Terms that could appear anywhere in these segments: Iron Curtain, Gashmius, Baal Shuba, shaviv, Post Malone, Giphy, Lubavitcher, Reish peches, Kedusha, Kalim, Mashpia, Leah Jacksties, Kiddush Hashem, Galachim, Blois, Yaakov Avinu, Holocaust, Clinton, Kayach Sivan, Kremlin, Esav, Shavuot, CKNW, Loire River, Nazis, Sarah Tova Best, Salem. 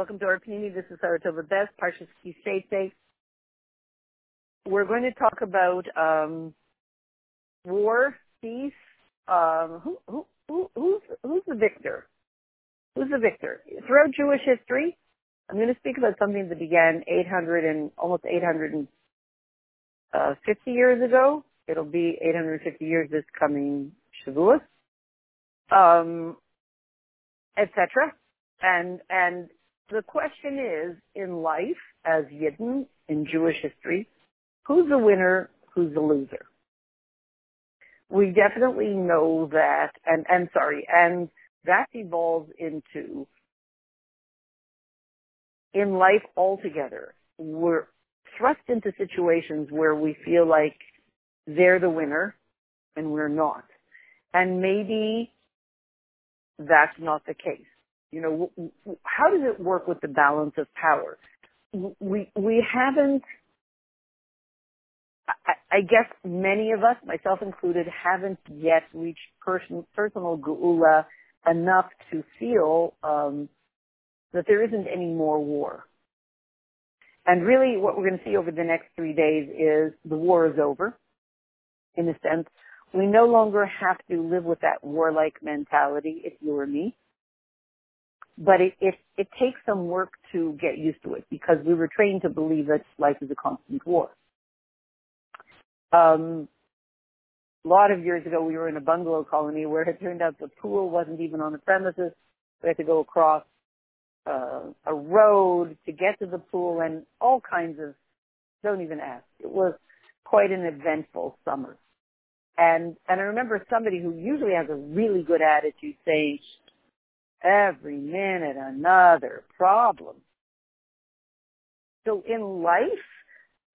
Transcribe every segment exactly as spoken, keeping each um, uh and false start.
Welcome to our opinion. This is Sarah Tova Best, Parshas Ki Seite. We're going to talk about um, war, peace. Um, who, who, who, who's, who's the victor? Who's the victor? Throughout Jewish history, I'm going to speak about something that began eight hundred and almost eight hundred fifty years ago. It'll be eight hundred fifty years this coming Shavuot, um, et cetera. And and the question is, in life, as Yidden, in Jewish history, who's the winner, who's the loser? We definitely know that, and, and sorry, and that evolves into, in life altogether, we're thrust into situations where we feel like they're the winner and we're not. And maybe that's not the case. You know, how does it work with the balance of power? We we haven't, I, I guess many of us, myself included, haven't yet reached person, personal geula enough to feel um, that there isn't any more war. And really what we're going to see over the next three days is the war is over, in a sense. We no longer have to live with that warlike mentality, if you or me. But it, it, it takes some work to get used to it because we were trained to believe that life is a constant war. Um, a lot of years ago, we were in a bungalow colony where it turned out the pool wasn't even on the premises. We had to go across uh, a road to get to the pool and all kinds of, don't even ask. It was quite an eventful summer. And, and I remember somebody who usually has a really good attitude saying, every minute, another problem. So in life,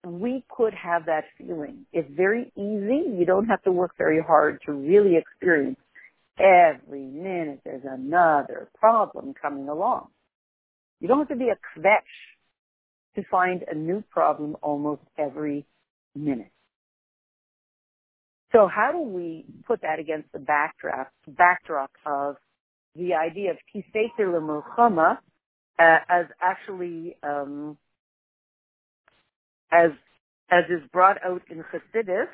we could have that feeling. It's very easy. You don't have to work very hard to really experience every minute there's another problem coming along. You don't have to be a kvetch to find a new problem almost every minute. So how do we put that against the backdrop, backdrop of the idea of kisaytir lemolchama uh, as actually, um, as as is brought out in Chassidus,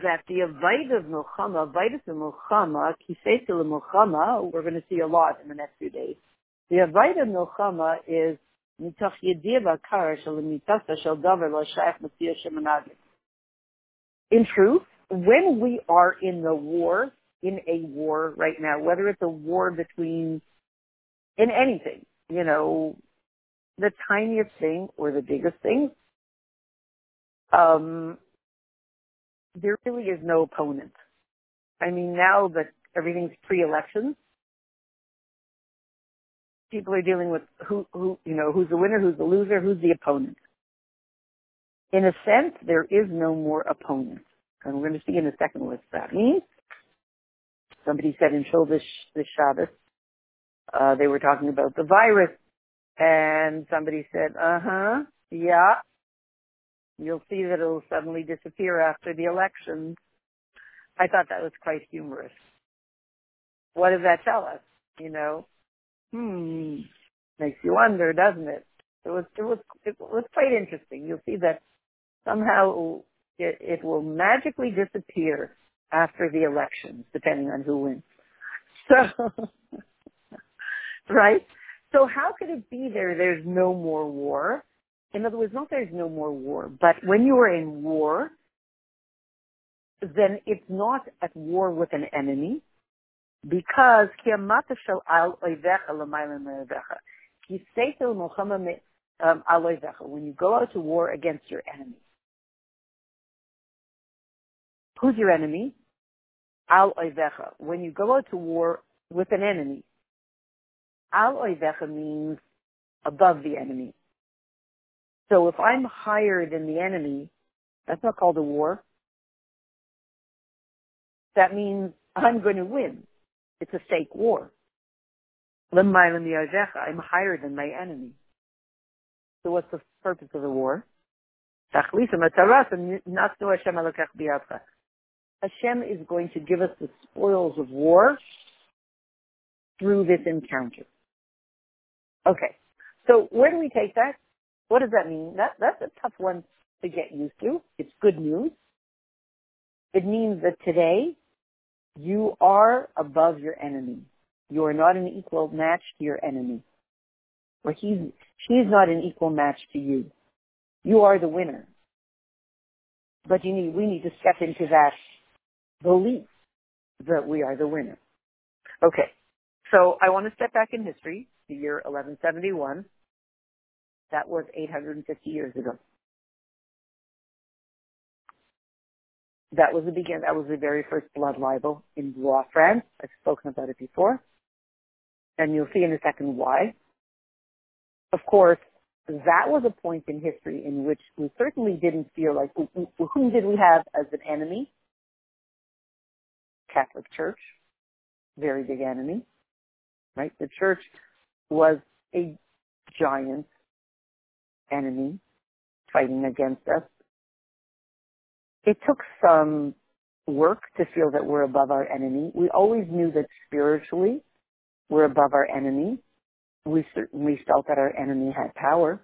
that the avaidus molchama, avaidus molchama, kisaytir lemolchama, we're going to see a lot in the next few days. The avaidus molchama is mitoch yediyah b'akar shel mitasa shel davar lo shayach matziah shemanagid. In truth, when we are in the war, in a war right now, whether it's a war between, in anything, you know, the tiniest thing or the biggest thing, um, there really is no opponent. I mean, now that everything's pre-election, people are dealing with who, who, you know, who's the winner, who's the loser, who's the opponent. In a sense, there is no more opponent. And we're going to see in a second what that means. Somebody said in Shul this, this Shabbos, uh, they were talking about the virus, and somebody said, uh-huh, yeah, you'll see that it'll suddenly disappear after the election. I thought that was quite humorous. What does that tell us? You know, hmm, makes you wonder, doesn't it? It was, it was, it was quite interesting. You'll see that somehow it, it will magically disappear after the elections, depending on who wins. So, right? So how could it be there there's no more war? In other words, not there's no more war, but when you are in war, then it's not at war with an enemy, because when you go out to war against your enemy. Who's your enemy? Al-Oyvecha. When you go out to war with an enemy, Al-Oyvecha means above the enemy. So if I'm higher than the enemy, that's not called a war. That means I'm going to win. It's a fake war. I'm higher than my enemy. So what's the purpose of the war? Hashem is going to give us the spoils of war through this encounter. Okay. So where do we take that? What does that mean? That That's a tough one to get used to. It's good news. It means that today you are above your enemy. You are not an equal match to your enemy. Or he's, she's not an equal match to you. You are the winner. But you need, we need to step into that belief that we are the winner. Okay. So I want to step back in history, the year eleven seventy-one. That was eight hundred fifty years ago. That was the begin. That was the very first blood libel in Blois, France. I've spoken about it before. And you'll see in a second why. Of course, that was a point in history in which we certainly didn't feel like, whom did we have as an enemy? Catholic Church. Very big enemy. Right? The church was a giant enemy fighting against us. It took some work to feel that we're above our enemy. We always knew that spiritually we're above our enemy. We certainly felt that our enemy had power.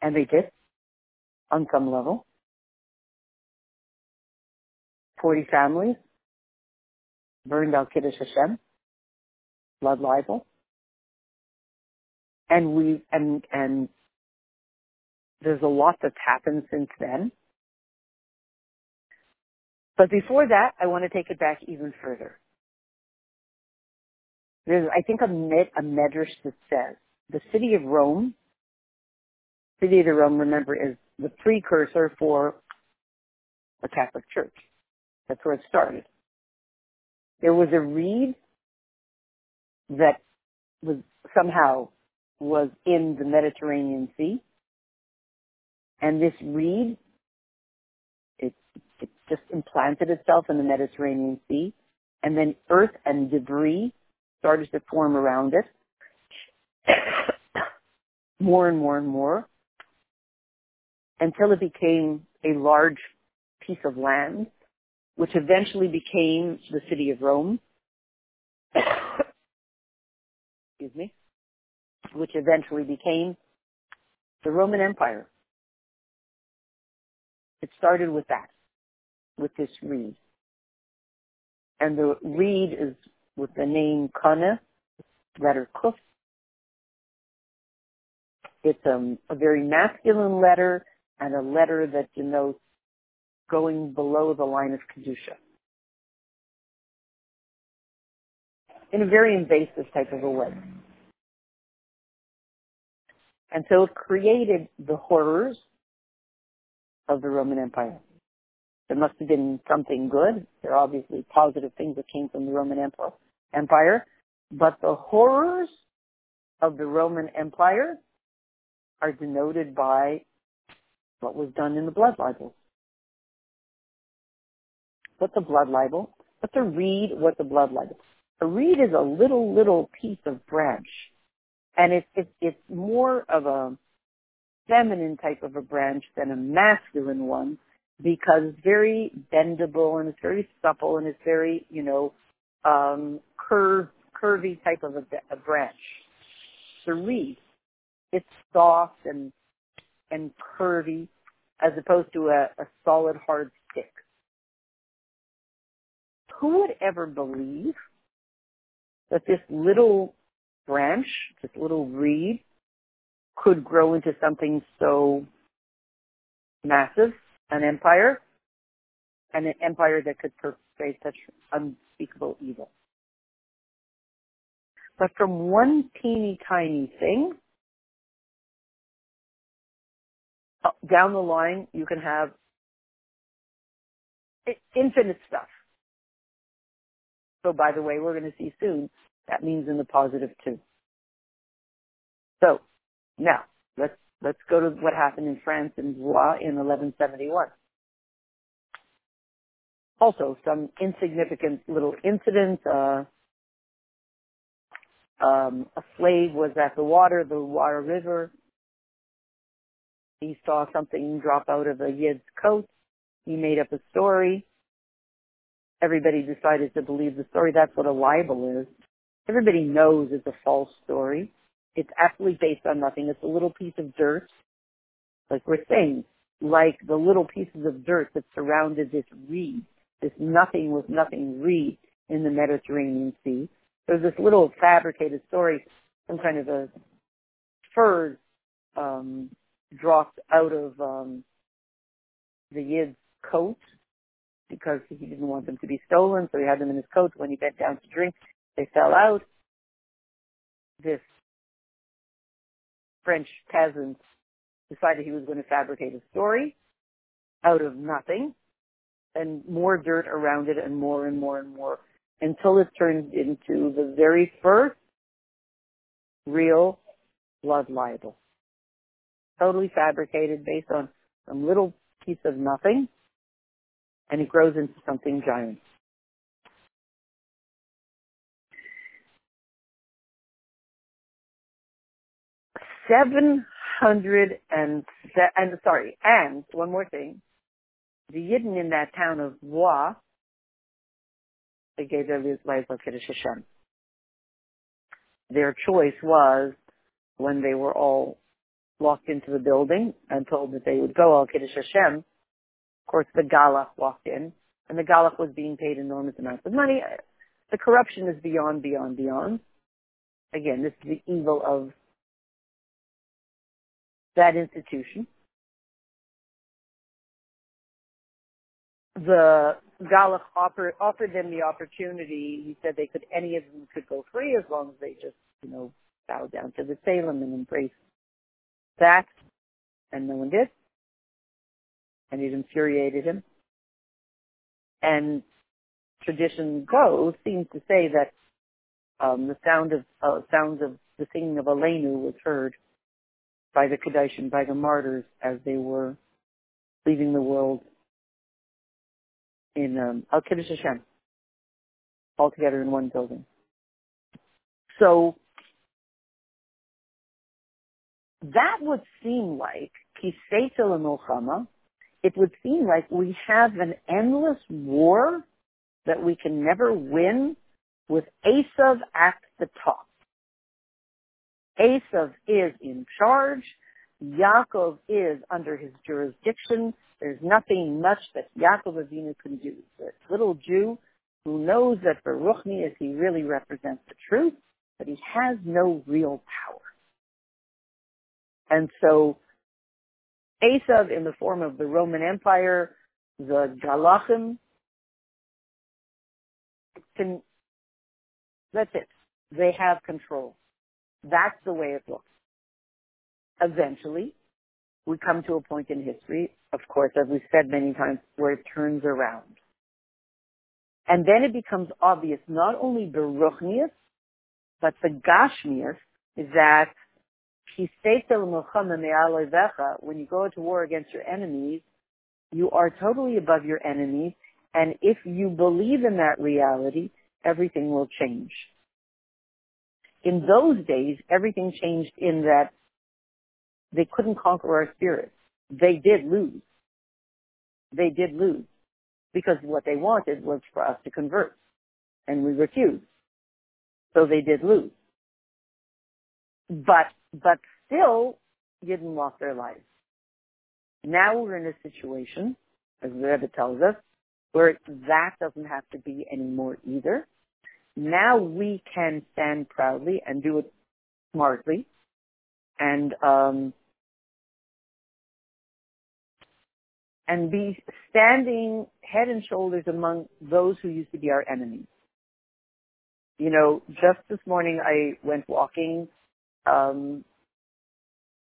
And they did, on some level. forty families burned out Kiddush Hashem, blood libel. And we, and, and there's a lot that's happened since then. But before that, I want to take it back even further. There's, I think, a, med, a medrash that says, the city of Rome, city of Rome, remember, is the precursor for the Catholic Church. That's where it started. There was a reed that was somehow was in the Mediterranean Sea. And this reed, it, it just implanted itself in the Mediterranean Sea. And then earth and debris started to form around it. More and more and more. Until it became a large piece of land, which eventually became the city of Rome. Excuse me. Which eventually became the Roman Empire. It started with that, with this reed. And the reed is with the name Kana, letter Kuf. It's um, a very masculine letter and a letter that denotes going below the line of Kedusha. In a very invasive type of a way. And so it created the horrors of the Roman Empire. There must have been something good. There are obviously positive things that came from the Roman Empire. But the horrors of the Roman Empire are denoted by what was done in the blood libel. What's a blood libel? What's a reed? What's a blood libel? A reed is a little, little piece of branch. And it, it, it's more of a feminine type of a branch than a masculine one, because it's very bendable and it's very supple and it's very, you know, um, curved, curvy type of a, a branch. The reed, it's soft and and curvy as opposed to a, a solid, hard stick. Who would ever believe that this little branch, this little reed, could grow into something so massive, an empire, and an empire that could perpetrate such unspeakable evil. But from one teeny tiny thing, down the line, you can have infinite stuff. So by the way, we're going to see soon, that means in the positive too. So, now, let's let's go to what happened in France in Blois in eleven seventy-one. Also, some insignificant little incidents. Uh, um, a slave was at the water, the Loire River. He saw something drop out of a Yid's coat. He made up a story. Everybody decided to believe the story. That's what a libel is. everybody knows it's a false story. It's absolutely based on nothing. It's a little piece of dirt, like we're saying, like the little pieces of dirt that surrounded this reed, this nothing with nothing reed in the Mediterranean Sea. There's this little fabricated story, some kind of a fur um, dropped out of um, the Yid's coat because he didn't want them to be stolen, so he had them in his coat. When he bent down to drink, they fell out. This French peasant decided he was going to fabricate a story out of nothing, and more dirt around it, and more and more and more, until it turned into the very first real blood libel. Totally fabricated, based on some little piece of nothing, and it grows into something giant. Seven hundred and and sorry, and one more thing, the Yidden in that town of Bois, they gave their lives for Kiddush Hashem. Their choice was, when they were all locked into the building and told that they would go al Kiddush Hashem, of course the Galah walked in, and the Galah was being paid enormous amounts of money. The corruption is beyond, beyond, beyond. Again, this is the evil of that institution. The Galah offer, offered them the opportunity. He said they could, any of them could go free as long as they just, you know, bow down to the Salem and embrace that. And no one did. And it infuriated him. And tradition goes seems to say that um, the sound of uh, sounds of the singing of Aleinu was heard by the Kedushim, by the martyrs, as they were leaving the world in um, Al Kiddush Hashem, all together in one building. So that would seem like kisaytir lemolchama. It would seem like we have an endless war that we can never win, with Esav at the top. Esav is in charge. Yaakov is under his jurisdiction. There's nothing much that Yaakov Avinu can do. This little Jew who knows that for Ruchni is he really represents the truth, but he has no real power. And so Esav, in the form of the Roman Empire, the Galachim, can, that's it. They have control. That's the way it looks. Eventually, we come to a point in history, of course, as we've said many times, where it turns around. And then it becomes obvious, not only Beruchnius, but the Gashmius, is that when you go to war against your enemies, you are totally above your enemies, and if you believe in that reality, everything will change. In those days, everything changed in that they couldn't conquer our spirits. They did lose. They did lose. Because what they wanted was for us to convert. And we refused. So they did lose. But, but still, Yidden lost their lives. Now we're in a situation, as the Rebbe tells us, where that doesn't have to be anymore either. Now we can stand proudly and do it smartly, and um, and be standing head and shoulders among those who used to be our enemies. You know, just this morning I went walking um,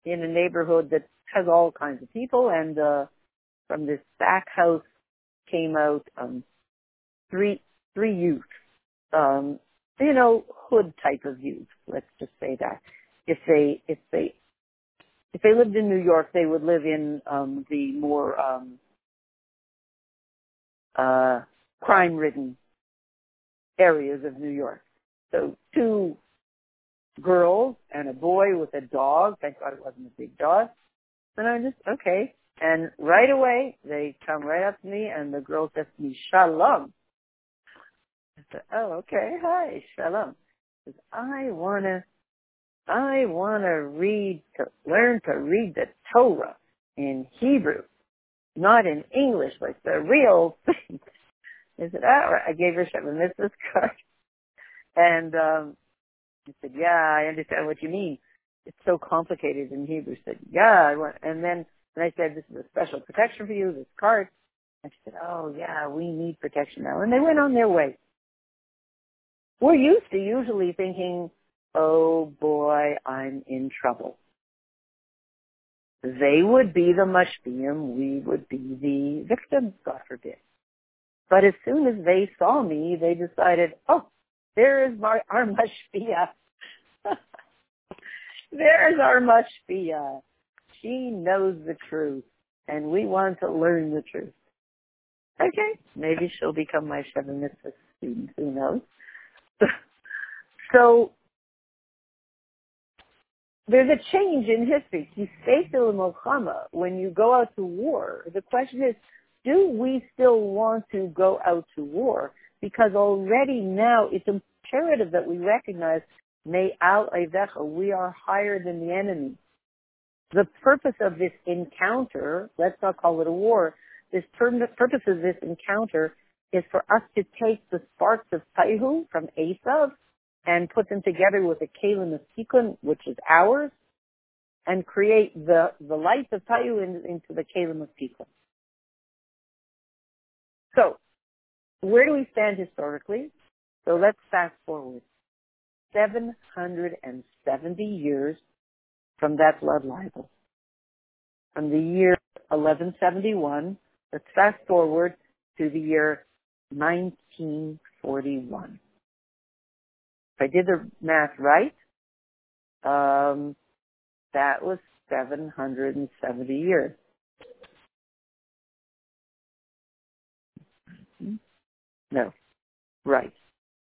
in a neighborhood that has all kinds of people, and uh, from this back house came out um, three three youth. Um, you know, hood type of youth. Let's just say that if they if they if they lived in New York, they would live in um, the more um, uh, crime-ridden areas of New York. So two girls and a boy with a dog. Thank God it wasn't a big dog. And I'm just okay. And right away they come right up to me, and the girl says to me, "Shalom." I said, oh, okay, hi, shalom. says, I wanna, I wanna read, to learn to read the Torah in Hebrew, not in English, like the real thing. I said, all right, I gave her a mitzvah card. And um, I said, yeah, I understand what you mean. It's so complicated in Hebrew. She said, yeah, I want, and then and I said, this is a special protection for you, this card. And she said, oh, yeah, we need protection now. And they went on their way. We're used to usually thinking, oh, boy, I'm in trouble. They would be the mashpiyim, we would be the victims, God forbid. But as soon as they saw me, they decided, oh, there is my, our mashpia. There's our mashpia. She knows the truth, and we want to learn the truth. Okay, maybe she'll become my Sheva Mitzvah student, who knows? So, there's a change in history. Kisaytir lemolchama, when you go out to war, the question is, do we still want to go out to war? Because already now it's imperative that we recognize, may Al-Oyvecha, we are higher than the enemy. The purpose of this encounter, let's not call it a war, this purpose of this encounter is for us to take the sparks of Taihu from Esav and put them together with the Kalim of Tikkun, which is ours, and create the, the light of Taihu in, into the Kalim of Tikkun. So, where do we stand historically? So let's fast forward seven hundred seventy years from that blood libel. From the year eleven seventy-one, let's fast forward to the year nineteen forty-one. If I did the math right, um, that was seven hundred seventy years. No, right.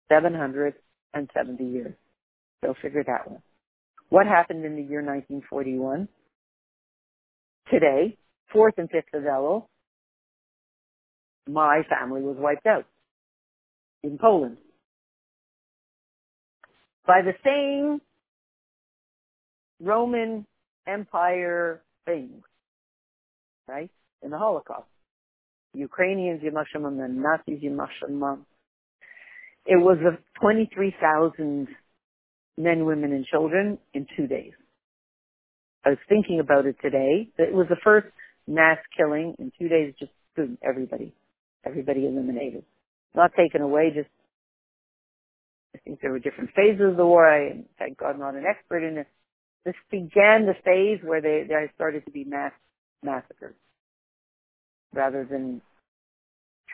seven hundred seventy years. So figure that one. What happened in the year nineteen forty-one? Today, fourth and fifth of Elul, my family was wiped out in Poland by the same Roman Empire thing, right? In the Holocaust. Ukrainians, Yimach Shemam, and Nazis, Yimach Shemam. It was of twenty-three thousand men, women, and children in two days. I was thinking about it today. It was the first mass killing in two days, just boom, everybody. Everybody eliminated. Not taken away, just, I think there were different phases of the war. I am, thank God, not an expert in it. This began the phase where they, they started to be mass massacres rather than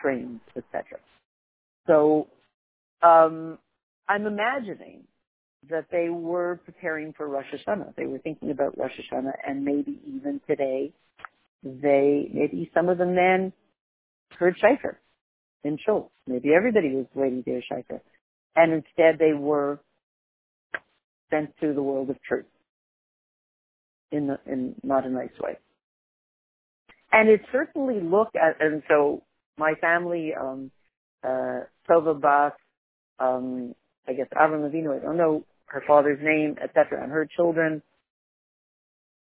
trains, et cetera. So um, I'm imagining that they were preparing for Rosh Hashanah. They were thinking about Rosh Hashanah, and maybe even today, they maybe some of the men heard Shaifer in Shul. Maybe everybody was waiting to hear Shaifer. And instead they were sent to the world of truth in, the, in not a nice way. And it certainly looked at, and so my family, um, uh, Tova Best, um, I guess Avram Avinu, I don't know her father's name, et cetera, and her children,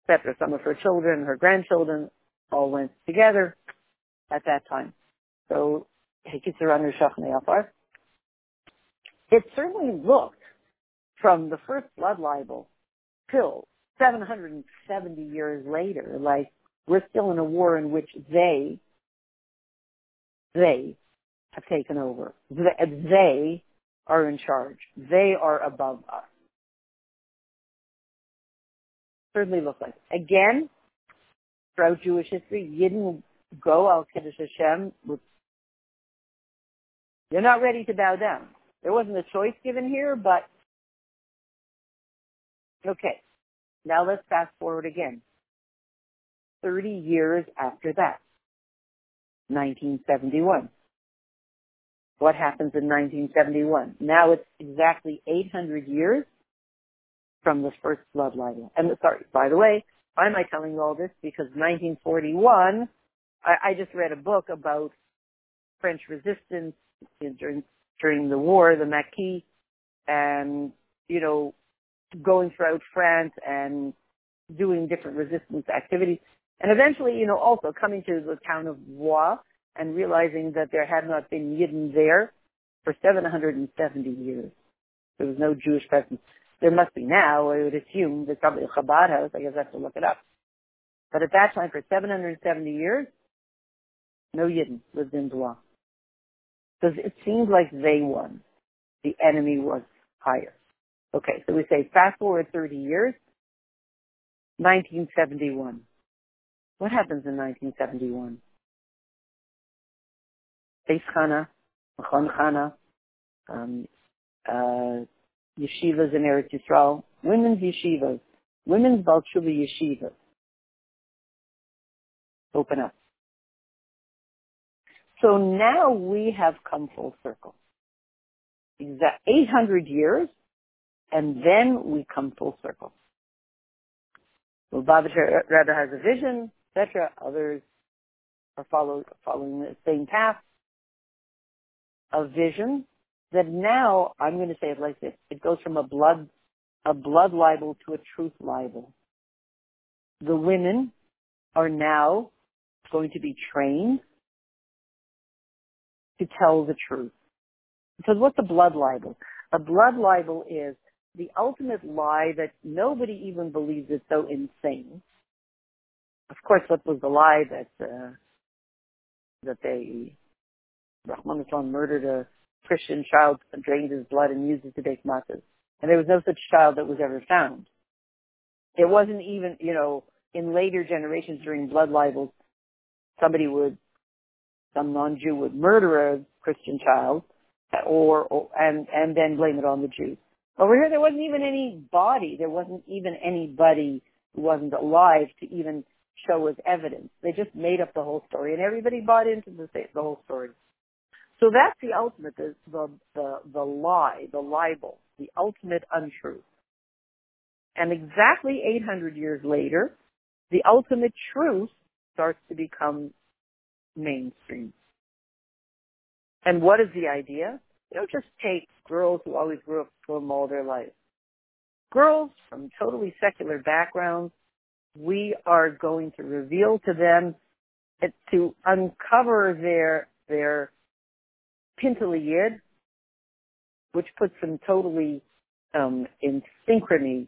et cetera, some of her children, her grandchildren, all went together at that time. So, it certainly looked from the first blood libel till seven hundred seventy years later, like we're still in a war in which they, they have taken over. They are in charge. They are above us. Certainly looks like it. Again, throughout Jewish history, Yidden go al Kiddush Hashem. They're not ready to bow down. There wasn't a choice given here, but okay. Now let's fast forward again. Thirty years after that, nineteen seventy-one. What happens in nineteen seventy-one? Now it's exactly eight hundred years from the first blood libel. And sorry, by the way, why am I telling you all this? Because nineteen forty-one, I, I just read a book about French resistance during during the war, the Maquis, and, you know, going throughout France and doing different resistance activities. And eventually, you know, also coming to the town of Blois and realizing that there had not been Yidden there for seven hundred seventy years. There was no Jewish presence. There must be now, I would assume. There's probably a Chabad house. I guess I have to look it up. But at that time, for seven hundred seventy years, no Yidden lived in Blois. Because it seemed like they won. The enemy was higher. Okay, so we say fast forward thirty years, nineteen seventy-one. What happens in nineteen seventy-one? Beis Chana, Machon Chana, um, uh, yeshivas in Eretz Yisrael, women's yeshivas, women's Baal Shuba yeshivas open up. So now we have come full circle. Exactly eight hundred years, and then we come full circle. Well, Lubavitcher Rebbe has a vision, et cetera. Others are follow, following the same path of vision. That now, I'm going to say it like this, it goes from a blood, a blood libel to a truth libel. The women are now going to be trained to tell the truth. Because what's a blood libel? A blood libel is the ultimate lie that nobody even believes is so insane. Of course, what was the lie that uh, that they, Rahman Islam, murdered a Christian child, drained his blood, and used it to bake matzahs? And there was no such child that was ever found. It wasn't even, you know, in later generations during blood libels, somebody would, some non-Jew would murder a Christian child, or, or and and then blame it on the Jews. Over here, there wasn't even any body. There wasn't even anybody who wasn't alive to even show as evidence. They just made up the whole story, and everybody bought into the, the whole story. So that's the ultimate, the, the, the lie, the libel, the ultimate untruth. And exactly eight hundred years later, the ultimate truth starts to become mainstream. And what is the idea? You don't just take girls who always grew up from all their life. Girls from totally secular backgrounds, we are going to reveal to them, to uncover their their Pintali Yid, which puts them totally um, in synchrony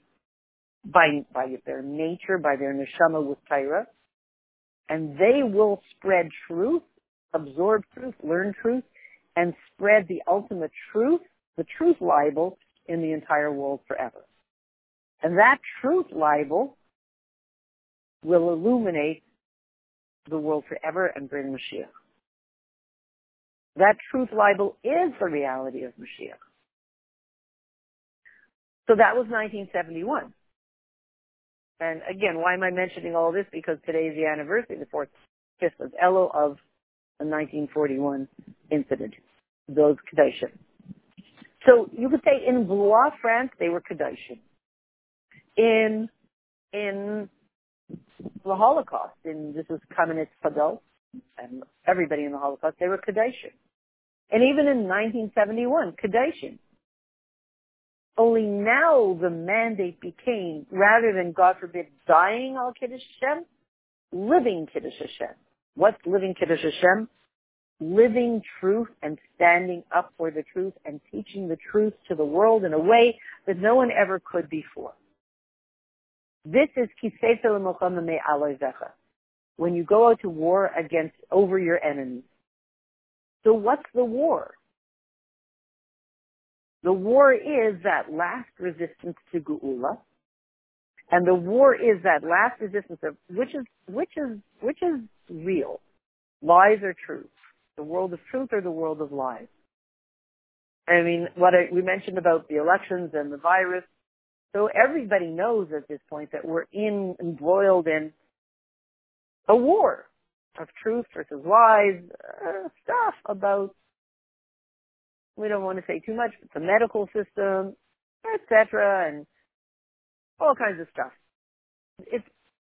by by their nature, by their neshama with Torah, and they will spread truth, absorb truth, learn truth, and spread the ultimate truth, the truth libel, in the entire world forever. And that truth libel will illuminate the world forever and bring Mashiach. That truth libel is the reality of Mashiach. So that was nineteen seventy-one. And again, why am I mentioning all this? Because today is the anniversary, the fourth, fifth of Elul of the nineteen forty-one incident, those Kedushim. So you could say in Blois, France, they were Kedushim. In in the Holocaust, in this was Communist Padel, and everybody in the Holocaust, they were Kedushim. And even in nineteen seventy-one, Kedushim. Only now the mandate became, rather than, God forbid, dying al Kiddush Hashem, living Kiddush Hashem. What's living Kiddush Hashem? Living truth and standing up for the truth and teaching the truth to the world in a way that no one ever could before. This is kisaytir lemolchama me Al-Oyvecha. When you go out to war against, over your enemies. So what's the war? The war is that last resistance to geula, and the war is that last resistance of which is which is which is real, lies or truth, the world of truth or the world of lies. I mean, what I, we mentioned about the elections and the virus. So everybody knows at this point that we're in embroiled in a war of truth versus lies, uh, stuff about. We don't want to say too much, but the medical system, et cetera, and all kinds of stuff. It's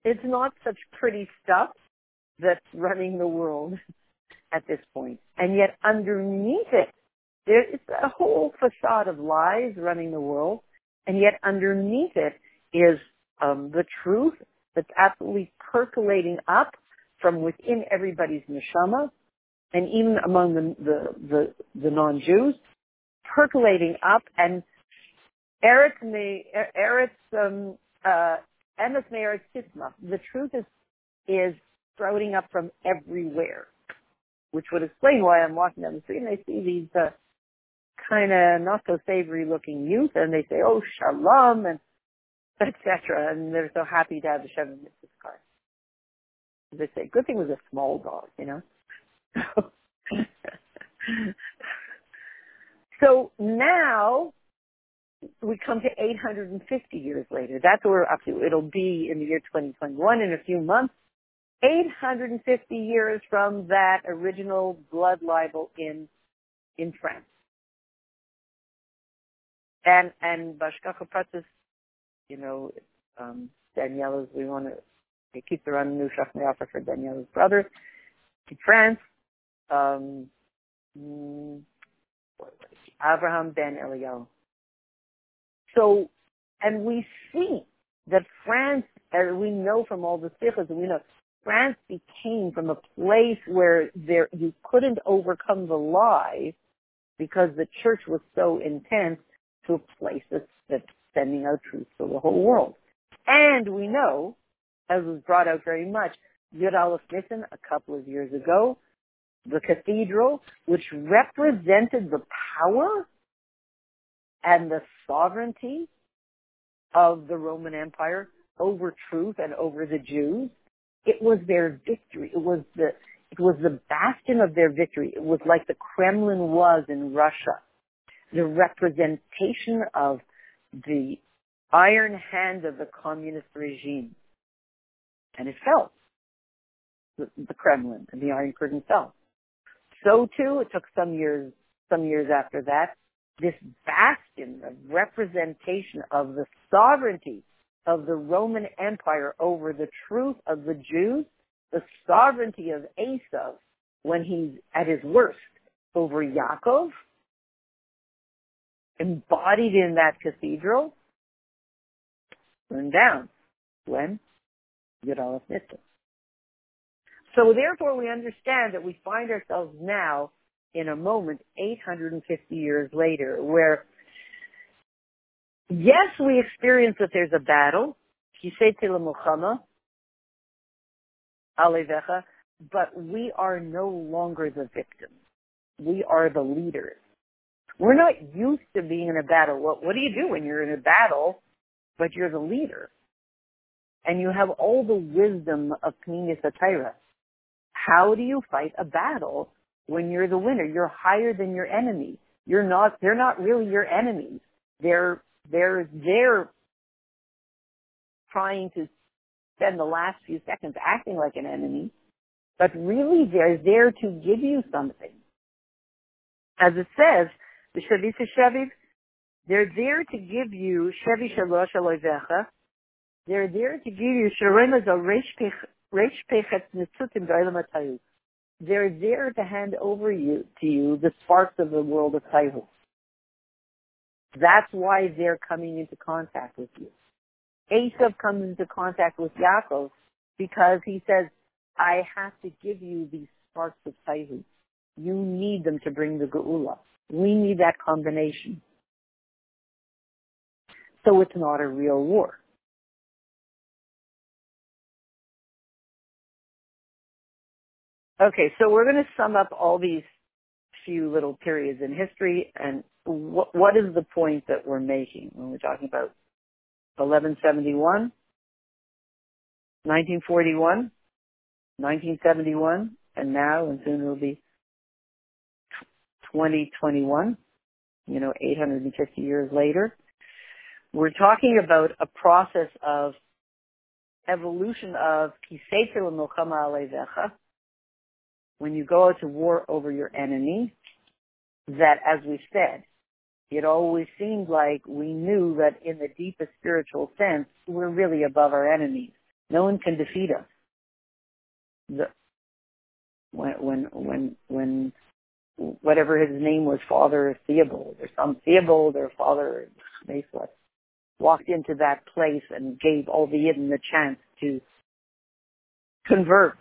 it's not such pretty stuff that's running the world at this point. And yet underneath it There is a whole facade of lies running the world, and yet underneath it is um, the truth that's absolutely percolating up from within everybody's neshama, and even among the the, the, the non-Jews, percolating up and eretz me eretz um uh emes me eretz kisma. The truth is is sprouting up from everywhere, which would explain why I'm walking down the street and I see these uh, kind of not so savory looking youth, and they say, "Oh, shalom," and et cetera, and they're so happy to have the Shavuot in this car. They say, "Good thing it was a small dog," you know. So now we come to eight hundred fifty years later. That's what we're up to. It'll be in the year twenty twenty-one in a few months. eight hundred fifty years from that original blood libel in in France. And and Bashkacha Pratis, you know, um, Daniela's, we want to, they keep the run new Shachmei offer for Daniela's brother to France. Um, Avraham ben Eliyahu. So, and we see that France, as we know from all the sikhs, we know France became from a place where there you couldn't overcome the lie because the church was so intense, to a place that's, that's sending out truth to the whole world. And we know, as was brought out very much, Yud Aleph Nissen a couple of years ago, the cathedral, which represented the power and the sovereignty of the Roman Empire over truth and over the Jews, it was their victory. It was the it was the bastion of their victory. It was like the Kremlin was in Russia, the representation of the iron hand of the communist regime, and it fell. The, the Kremlin and the Iron Curtain fell. So too, it took some years. Some years after that, this bastion of representation of the sovereignty of the Roman Empire over the truth of the Jews, the sovereignty of Esav when he's at his worst over Yaakov, embodied in that cathedral, burned down when Yud Aleph Nissen. So therefore we understand that we find ourselves now in a moment eight hundred fifty years later where yes, we experience that there's a battle, kisaytir lemolchama, Al-Oyvecha, but we are no longer the victims. We are the leaders. We're not used to being in a battle. What, what do you do when you're in a battle, but you're the leader? And you have all the wisdom of Pnimius HaTorah. How do you fight a battle when you're the winner? You're higher than your enemy. You're not, they're not really your enemies. They're They're, they're trying to spend the last few seconds acting like an enemy, but really they're there to give you something. As it says, the shaviv shaviv, they're there to give you shaviv shalosh Al-Oyvecha. They're there to give you shareim zol reish pechet nitzutim ba'olam Taihu. They're there to hand over you to you the sparks of the world of Taihu. That's why they're coming into contact with you. Esav comes into contact with Yaakov because he says, I have to give you these sparks of Taihu. You need them to bring the geula. We need that combination. So it's not a real war. Okay, so we're going to sum up all these few little periods in history, and what, what is the point that we're making when we're talking about eleven seventy-one, nineteen forty-one, nineteen seventy-one, and now, and soon it'll be twenty twenty-one, you know, eight hundred fifty years later. We're talking about a process of evolution of kisaytir lemolchama Al-Oyvecha, when you go out to war over your enemy, that, as we said, it always seemed like we knew that in the deepest spiritual sense, we're really above our enemies. No one can defeat us. The, when, when, when, when whatever his name was, Father Theobald or some Theobald or Father Baseless, walked into that place and gave all the Yidden the chance to convert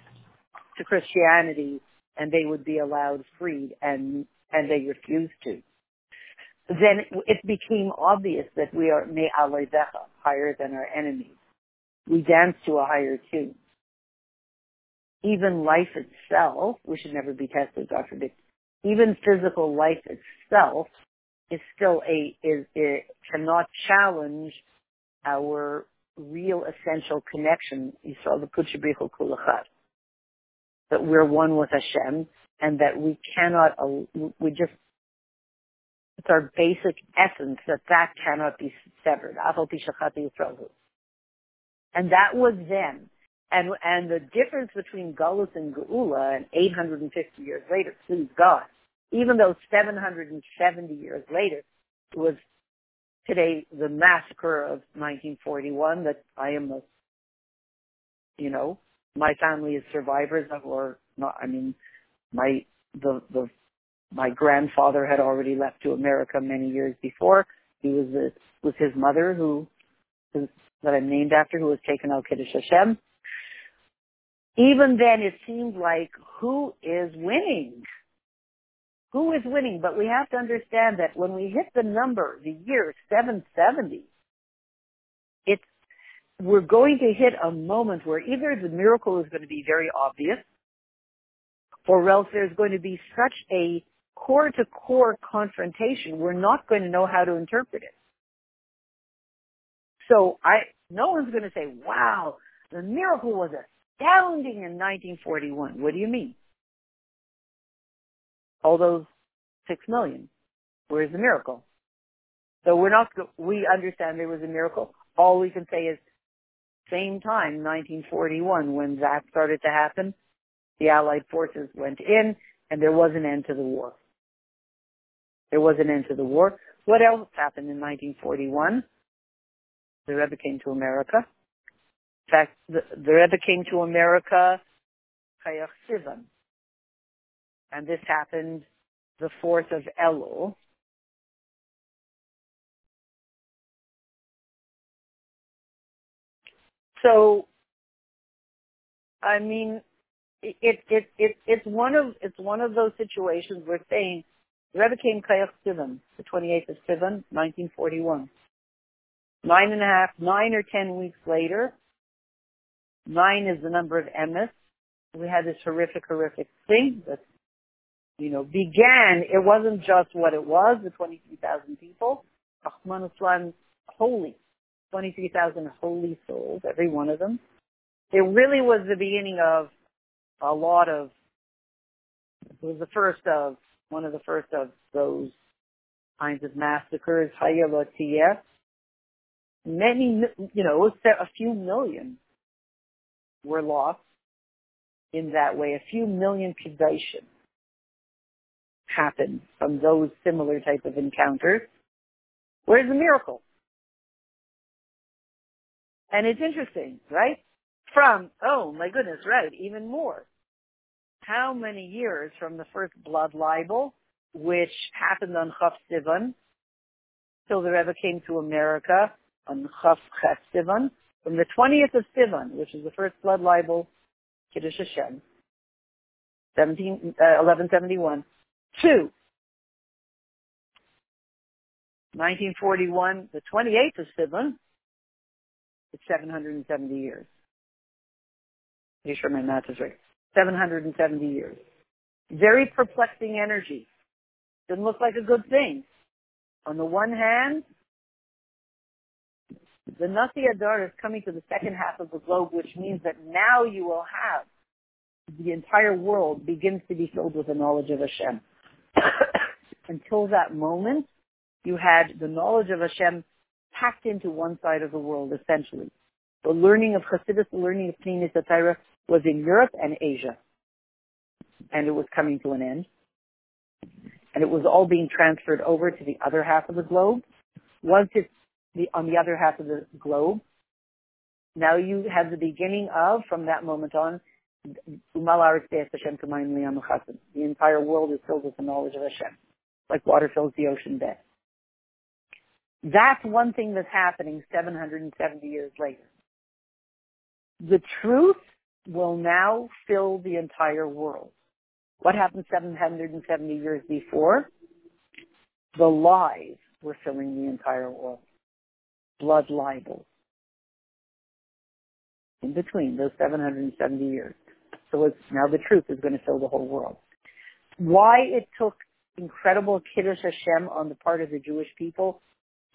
to Christianity, and they would be allowed freed, and and they refused to. Then it became obvious that we are me Al-Oyvecha, higher than our enemies. We dance to a higher tune. Even life itself, we should never be tested, God forbid. Even physical life itself is still a is it cannot challenge our real essential connection. You saw the Kutshabrihu Kulachad, that we're one with Hashem, and that we cannot. We just it's our basic essence that that cannot be severed. And that was then. And and the difference between Galus and Geula, and eight hundred fifty years later, please God, even though seven hundred seventy years later, was today the massacre of nineteen forty-one that I am a, you know, my family is survivors of, or not, I mean, my, the, the, my grandfather had already left to America many years before. He was a, with his mother who, who, that I'm named after, who was taken out Kiddush Hashem. Even then, it seemed like, who is winning? Who is winning? But we have to understand that when we hit the number, the year seven seventy, it's, we're going to hit a moment where either the miracle is going to be very obvious, or else there's going to be such a core-to-core confrontation, we're not going to know how to interpret it. So I, no one's going to say, wow, the miracle was a astounding in nineteen forty-one. What do you mean? All those six million. Where's the miracle? So we're not, we understand there was a miracle. All we can say is, same time, nineteen forty-one, when that started to happen, the Allied forces went in, and there was an end to the war. There was an end to the war. What else happened in nineteen forty-one? The Rebbe came to America. In fact, the, the Rebbe came to America, Kayach Sivan, and this happened the fourth of Elul. So, I mean, it it it it's one of it's one of those situations we're saying. The Rebbe came Kayach Sivan, the twenty-eighth of Sivan, nineteen forty-one. Nine and a half, nine or ten weeks later. Nine is the number of emes. We had this horrific, horrific thing that, you know, began. It wasn't just what it was, the twenty-three thousand people. Rahman Islam, holy. twenty-three thousand holy souls, every one of them. It really was the beginning of a lot of, it was the first of, one of the first of those kinds of massacres, Hayalotiyah. Many, you know, a few million were lost in that way. A few million Kedushim happened from those similar type of encounters. Where's the miracle? And it's interesting, right? From, oh my goodness, right, even more. How many years from the first blood libel, which happened on Chav Sivan, till the Rebbe came to America on Chav Sivan, from the twentieth of Sivan, which is the first blood libel, Kiddush Hashem, eleven seventy-one, to nineteen forty-one, the twenty-eighth of Sivan, it's seven hundred seventy years. Are you sure my math is right? seven hundred seventy years. Very perplexing energy. Didn't look like a good thing. On the one hand, the Nasi Adar is coming to the second half of the globe, which means that now you will have the entire world begins to be filled with the knowledge of Hashem. Until that moment, you had the knowledge of Hashem packed into one side of the world, essentially. The learning of Chassidus, the learning of Pnimi Satira was in Europe and Asia. And it was coming to an end. And it was all being transferred over to the other half of the globe. Once it's The, on the other half of the globe. Now you have the beginning of, from that moment on, The entire world is filled with the knowledge of Hashem, like water fills the ocean bed. That's one thing that's happening seven hundred seventy years later. The truth will now fill the entire world. What happened seven hundred seventy years before? The lies were filling the entire world. Blood libels. In between those seven hundred seventy years. So it's, now the truth is going to fill the whole world. Why it took incredible Kiddush Hashem on the part of the Jewish people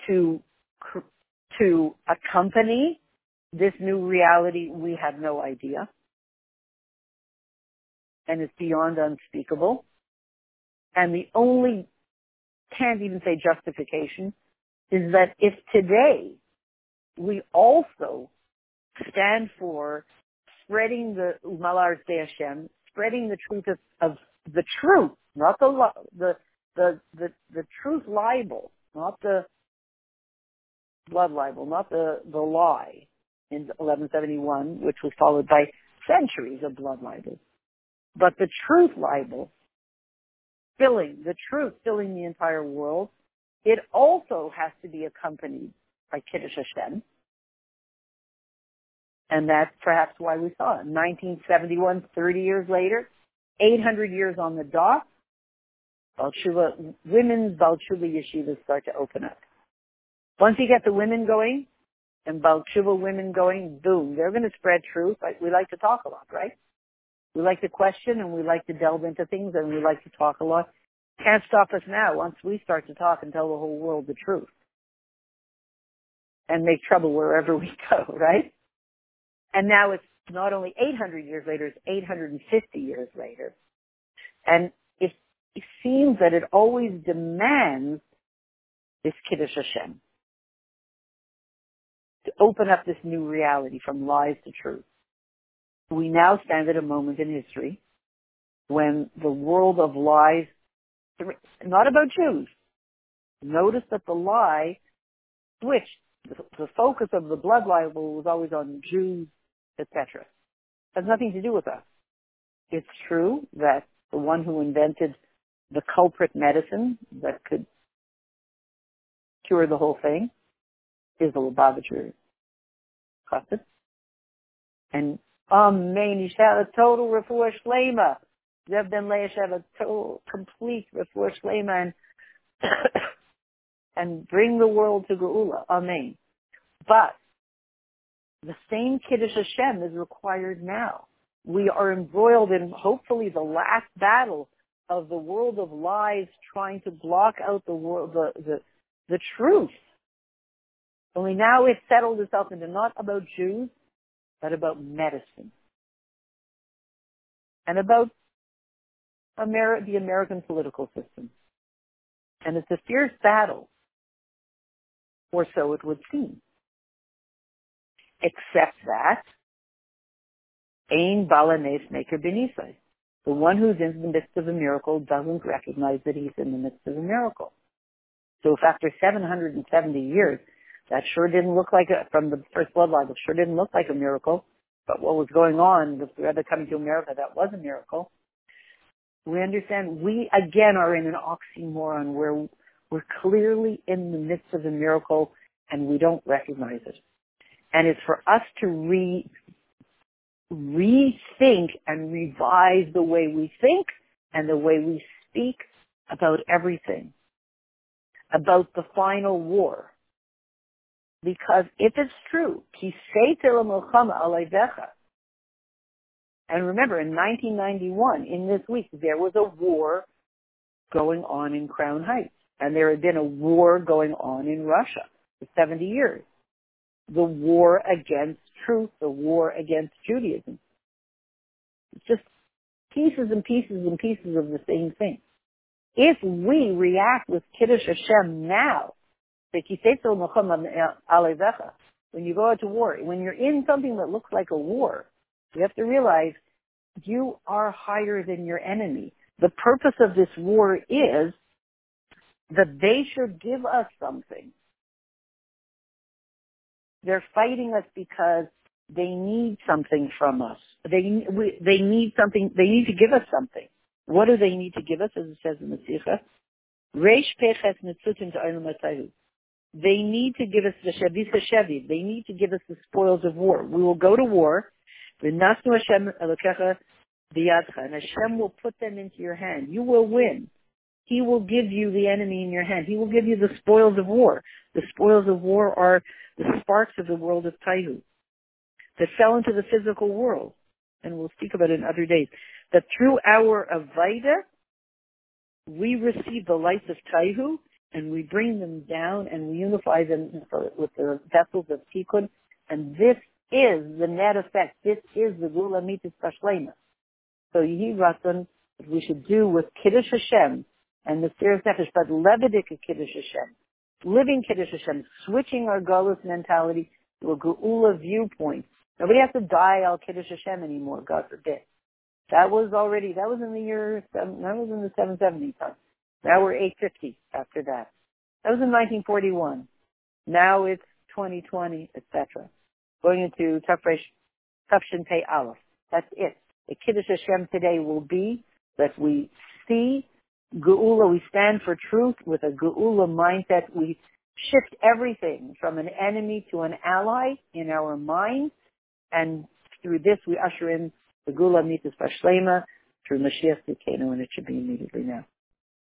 to to accompany this new reality, we have no idea. And it's beyond unspeakable. And the only, can't even say justification, is that if today we also stand for spreading the Umalar Zeh Hashem, spreading the truth of, of the truth, not the, the the the the truth libel, not the blood libel, not the the lie in eleven seventy-one, which was followed by centuries of blood libel, but the truth libel, filling the truth, filling the entire world. It also has to be accompanied by Kiddush Hashem. And that's perhaps why we saw it. nineteen seventy-one, thirty years later, eight hundred years on the dot, Baal Shuba, women's Baal Shuba yeshivas start to open up. Once you get the women going, and Baal Shuba women going, boom, they're going to spread truth. We like to talk a lot, right? We like to question, and we like to delve into things, and we like to talk a lot. Can't stop us now once we start to talk and tell the whole world the truth. And make trouble wherever we go, right? And now it's not only eight hundred years later, it's eight hundred fifty years later. And it, it seems that it always demands this Kiddush Hashem. To open up this new reality from lies to truth. We now stand at a moment in history when the world of lies, not about Jews. Notice that the lie switched. The focus of the blood libel was always on Jews, et cetera. It has nothing to do with us. It's true that the one who invented the culprit medicine that could cure the whole thing is the Lubavitcher Chassid. And Amen, Yishal, total refuah shleima. Zev ben Leish have a total, complete refuah shleima and, and bring the world to geula. Amen. But the same Kiddush Hashem is required now. We are embroiled in hopefully the last battle of the world of lies trying to block out the world, the, the, the truth. Only now it's settled itself into not about Jews, but about medicine. And about Ameri- the American political system. And it's a fierce battle, or so it would seem. Except that, Ein Balanes Maker Benisai, the one who's in the midst of a miracle doesn't recognize that he's in the midst of a miracle. So if after seven hundred seventy years, that sure didn't look like a, from the first bloodline, it sure didn't look like a miracle, but what was going on with the Rebbe coming to America, that was a miracle. We understand we, again, are in an oxymoron where we're clearly in the midst of a miracle and we don't recognize it. And it's for us to re, rethink and revise the way we think and the way we speak about everything, about the final war. Because if it's true, kisaytir lemolchama Al-Oyvecha. And remember, in nineteen ninety-one, in this week, there was a war going on in Crown Heights. And there had been a war going on in Russia for seventy years. The war against truth, the war against Judaism. It's just pieces and pieces and pieces of the same thing. If we react with Kiddush Hashem now, when you go out to war, when you're in something that looks like a war, you have to realize you are higher than your enemy. The purpose of this war is that they should give us something. They're fighting us because they need something from us. They we, they need something. They need to give us something. What do they need to give us? As it says in the Sikha, Reish Peches Mitzutin to Olam Taihu. They need to give us the shaviv shaviv. They need to give us the spoils of war. We will go to war. V'nasnu Hashem Elokecha b'yadcha, and Hashem will put them into your hand. You will win. He will give you the enemy in your hand. He will give you the spoils of war. The spoils of war are the sparks of the world of Taihu that fell into the physical world. And we'll speak about it in other days. That through our avaida, we receive the lights of Taihu, and we bring them down, and we unify them with the vessels of Tikkun. And this is the net effect. This is the geula mitis b'shleima. So Yehi Ratzon, we should do with Kiddush Hashem, and the serious nefesh, but lebedik of Kiddush Hashem, living Kiddush Hashem, switching our galus mentality to a geula viewpoint. Nobody has to die al Kiddush Hashem anymore, God forbid. That was already, that was in the year, that was in the seven seventy time. Now we're eight fifty after that. That was in nineteen forty-one. Now it's twenty twenty, et cetera. Going into Tafresh, Tafshin Pei Aleph. That's it. The Kiddush Hashem today will be that we see geula, we stand for truth with a geula mindset. We shift everything from an enemy to an ally in our mind. And through this, we usher in the geula mitis b'shleima through Mashiach Tzidkenu, and it should be immediately now.